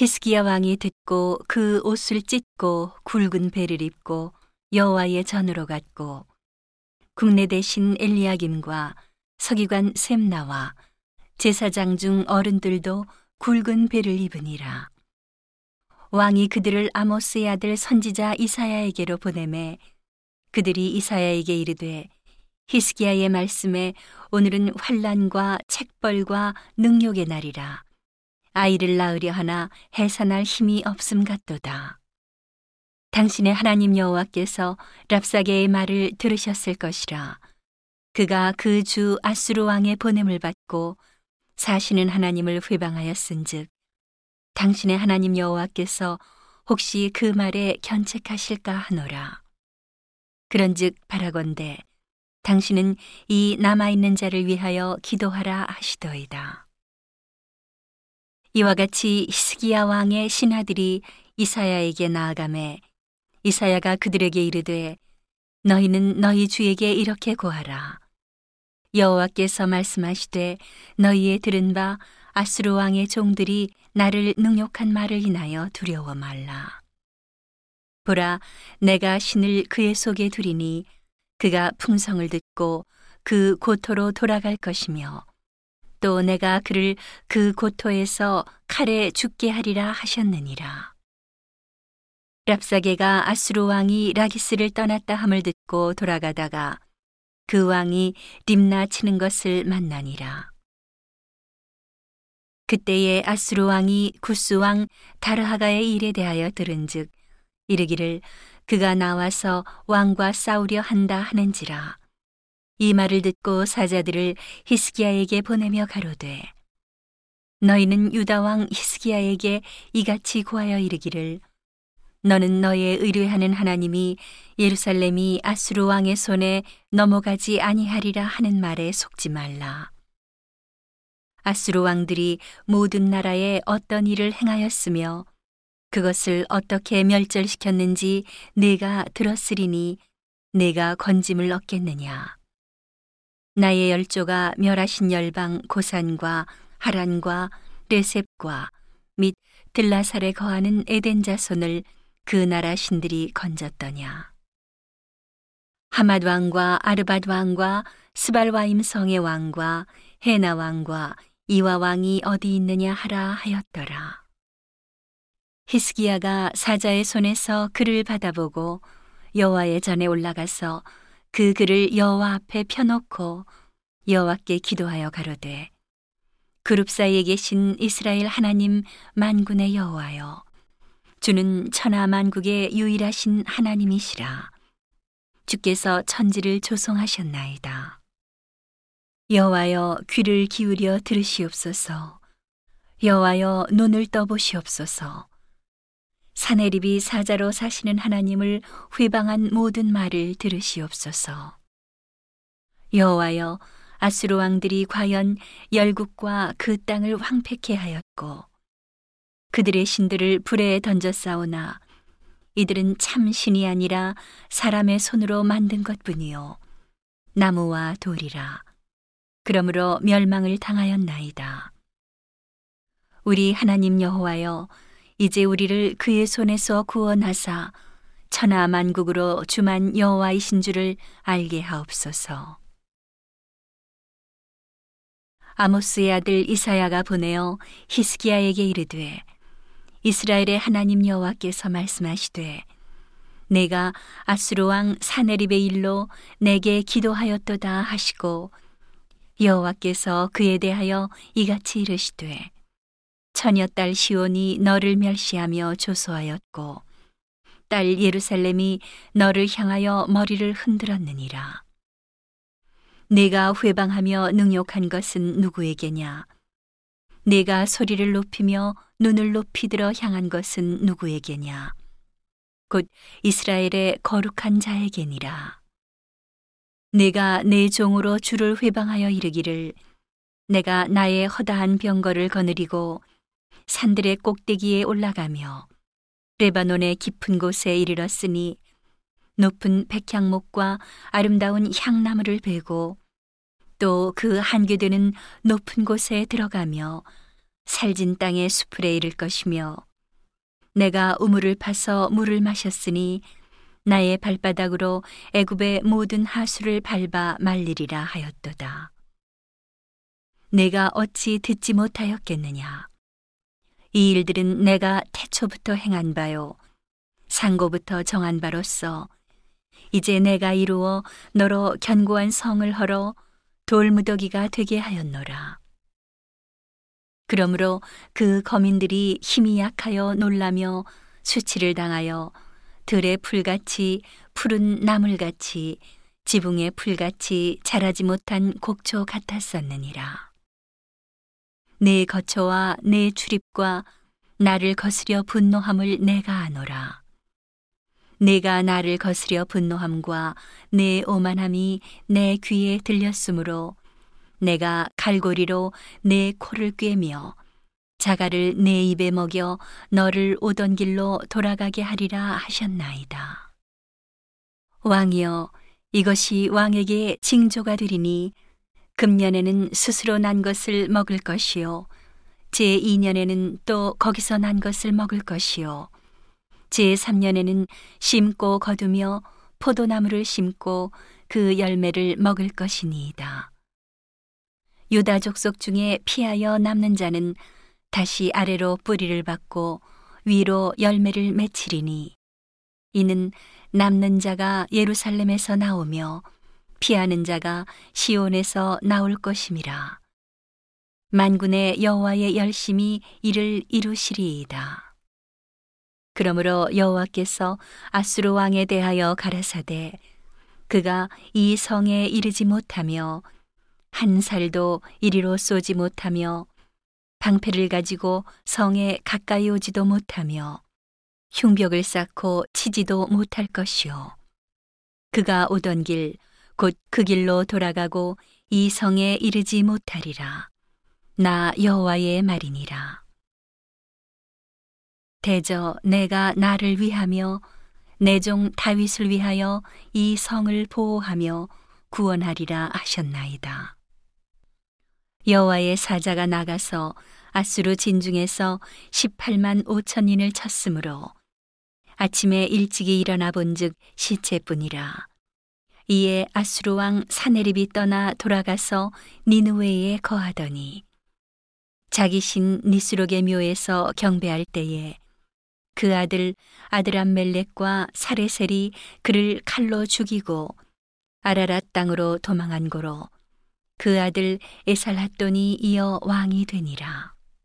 히스기야 왕이 듣고 그 옷을 찢고 굵은 베를 입고 여호와의 전으로 갔고 국내 대신 엘리야김과 서기관 셈나와 제사장 중 어른들도 굵은 베를 입으니라. 왕이 그들을 아모스의 아들 선지자 이사야에게로 보내매 그들이 이사야에게 이르되 히스기야의 말씀에 오늘은 환난과 책벌과 능욕의 날이라. 아이를 낳으려 하나 해산할 힘이 없음 같도다. 당신의 하나님 여호와께서 랍사게의 말을 들으셨을 것이라. 그가 그 주 앗수르 왕의 보냄을 받고 사시는 하나님을 회방하였은즉 당신의 하나님 여호와께서 혹시 그 말에 견책하실까 하노라. 그런즉 바라건대 당신은 이 남아있는 자를 위하여 기도하라 하시도이다. 이와 같이 히스기야 왕의 신하들이 이사야에게 나아가매 이사야가 그들에게 이르되 너희는 너희 주에게 이렇게 고하라. 여호와께서 말씀하시되 너희의 들은 바 앗수르 왕의 종들이 나를 능욕한 말을 인하여 두려워 말라. 보라, 내가 신을 그의 속에 두리니 그가 풍성을 듣고 그 고토로 돌아갈 것이며 또 내가 그를 그 고토에서 칼에 죽게 하리라 하셨느니라. 랍사게가 앗수르 왕이 라기스를 떠났다 함을 듣고 돌아가다가 그 왕이 림나 치는 것을 만나니라. 그때에 앗수르 왕이 구스 왕 다르하가의 일에 대하여 들은즉 이르기를 그가 나와서 왕과 싸우려 한다 하는지라. 이 말을 듣고 사자들을 히스기야에게 보내며 가로되 너희는 유다 왕 히스기야에게 이같이 고하여 이르기를 너는 너의 의뢰하는 하나님이 예루살렘이 앗수르 왕의 손에 넘어가지 아니하리라 하는 말에 속지 말라. 앗수르 왕들이 모든 나라에 어떤 일을 행하였으며 그것을 어떻게 멸절시켰는지 네가 들었으리니 네가 건짐을 얻겠느냐. 나의 열조가 멸하신 열방 고산과 하란과 레셉과 및 들라살에 거하는 에덴 자손을 그 나라 신들이 건졌더냐. 하맛 왕과 아르밧 왕과 스발와임 성의 왕과 헤나 왕과 이와 왕이 어디 있느냐 하라 하였더라. 히스기야가 사자의 손에서 글을 받아보고 여호와의 전에 올라가서 그 글을 여호와 앞에 펴놓고 여호와께 기도하여 가로되 그룹 사이에 계신 이스라엘 하나님 만군의 여호와여, 주는 천하 만국의 유일하신 하나님이시라. 주께서 천지를 조성하셨나이다. 여호와여, 귀를 기울여 들으시옵소서. 여호와여, 눈을 떠보시옵소서. 사내립이 사자로 사시는 하나님을 회방한 모든 말을 들으시옵소서. 여호와여, 앗수르 왕들이 과연 열국과 그 땅을 황폐케 하였고 그들의 신들을 불에 던져 싸우나 이들은 참 신이 아니라 사람의 손으로 만든 것뿐이요 나무와 돌이라. 그러므로 멸망을 당하였나이다. 우리 하나님 여호와여, 이제 우리를 그의 손에서 구원하사 천하 만국으로 주만 여호와이신 줄을 알게 하옵소서. 아모스의 아들 이사야가 보내어 히스기야에게 이르되 이스라엘의 하나님 여호와께서 말씀하시되 내가 앗수르 왕 사내립의 일로 내게 기도하였도다 하시고 여호와께서 그에 대하여 이같이 이르시되 처녀 딸 시온이 너를 멸시하며 조소하였고 딸 예루살렘이 너를 향하여 머리를 흔들었느니라. 네가 회방하며 능욕한 것은 누구에게냐? 네가 소리를 높이며 눈을 높이 들어 향한 것은 누구에게냐? 곧 이스라엘의 거룩한 자에게니라. 네가 내 종으로 주를 회방하여 이르기를 내가 나의 허다한 병거를 거느리고 산들의 꼭대기에 올라가며 레바논의 깊은 곳에 이르렀으니 높은 백향목과 아름다운 향나무를 베고 또 그 한계되는 높은 곳에 들어가며 살진 땅의 수풀에 이를 것이며 내가 우물을 파서 물을 마셨으니 나의 발바닥으로 애굽의 모든 하수를 밟아 말리리라 하였도다. 내가 어찌 듣지 못하였겠느냐. 이 일들은 내가 태초부터 행한 바요 상고부터 정한 바로서 이제 내가 이루어 너로 견고한 성을 헐어 돌무더기가 되게 하였노라. 그러므로 그 거민들이 힘이 약하여 놀라며 수치를 당하여 들의 풀같이 푸른 나물같이 지붕의 풀같이 자라지 못한 곡초 같았었느니라. 내 거처와 내 출입과 나를 거스려 분노함을 내가 아노라. 내가 나를 거스려 분노함과 내 오만함이 내 귀에 들렸으므로 내가 갈고리로 내 코를 꿰며 자갈을 내 입에 먹여 너를 오던 길로 돌아가게 하리라 하셨나이다. 왕이여, 이것이 왕에게 징조가 되리니 금년에는 스스로 난 것을 먹을 것이요 제2년에는 또 거기서 난 것을 먹을 것이요 제3년에는 심고 거두며 포도나무를 심고 그 열매를 먹을 것이니이다. 유다 족속 중에 피하여 남는 자는 다시 아래로 뿌리를 받고 위로 열매를 맺히리니 이는 남는 자가 예루살렘에서 나오며 피하는 자가 시온에서 나올 것임이라. 만군의 여호와의 열심이 이를 이루시리이다. 그러므로 여호와께서 앗수르 왕에 대하여 가라사대 그가 이 성에 이르지 못하며 한 살도 이리로 쏘지 못하며 방패를 가지고 성에 가까이 오지도 못하며 흉벽을 쌓고 치지도 못할 것이요 그가 오던 길 곧 그 길로 돌아가고 이 성에 이르지 못하리라. 나 여호와의 말이니라. 대저 내가 나를 위하며 내 종 다윗을 위하여 이 성을 보호하며 구원하리라 하셨나이다. 여호와의 사자가 나가서 앗수르 진중에서 185,000인을 쳤으므로 아침에 일찍이 일어나 본즉 시체뿐이라. 이에 앗수르 왕 사내립이 떠나 돌아가서 니느웨에 거하더니 자기 신 니스록의 묘에서 경배할 때에 그 아들 아드람멜렉과 사레셀이 그를 칼로 죽이고 아라랏 땅으로 도망한 고로 그 아들 에살핫돈이 이어 왕이 되니라.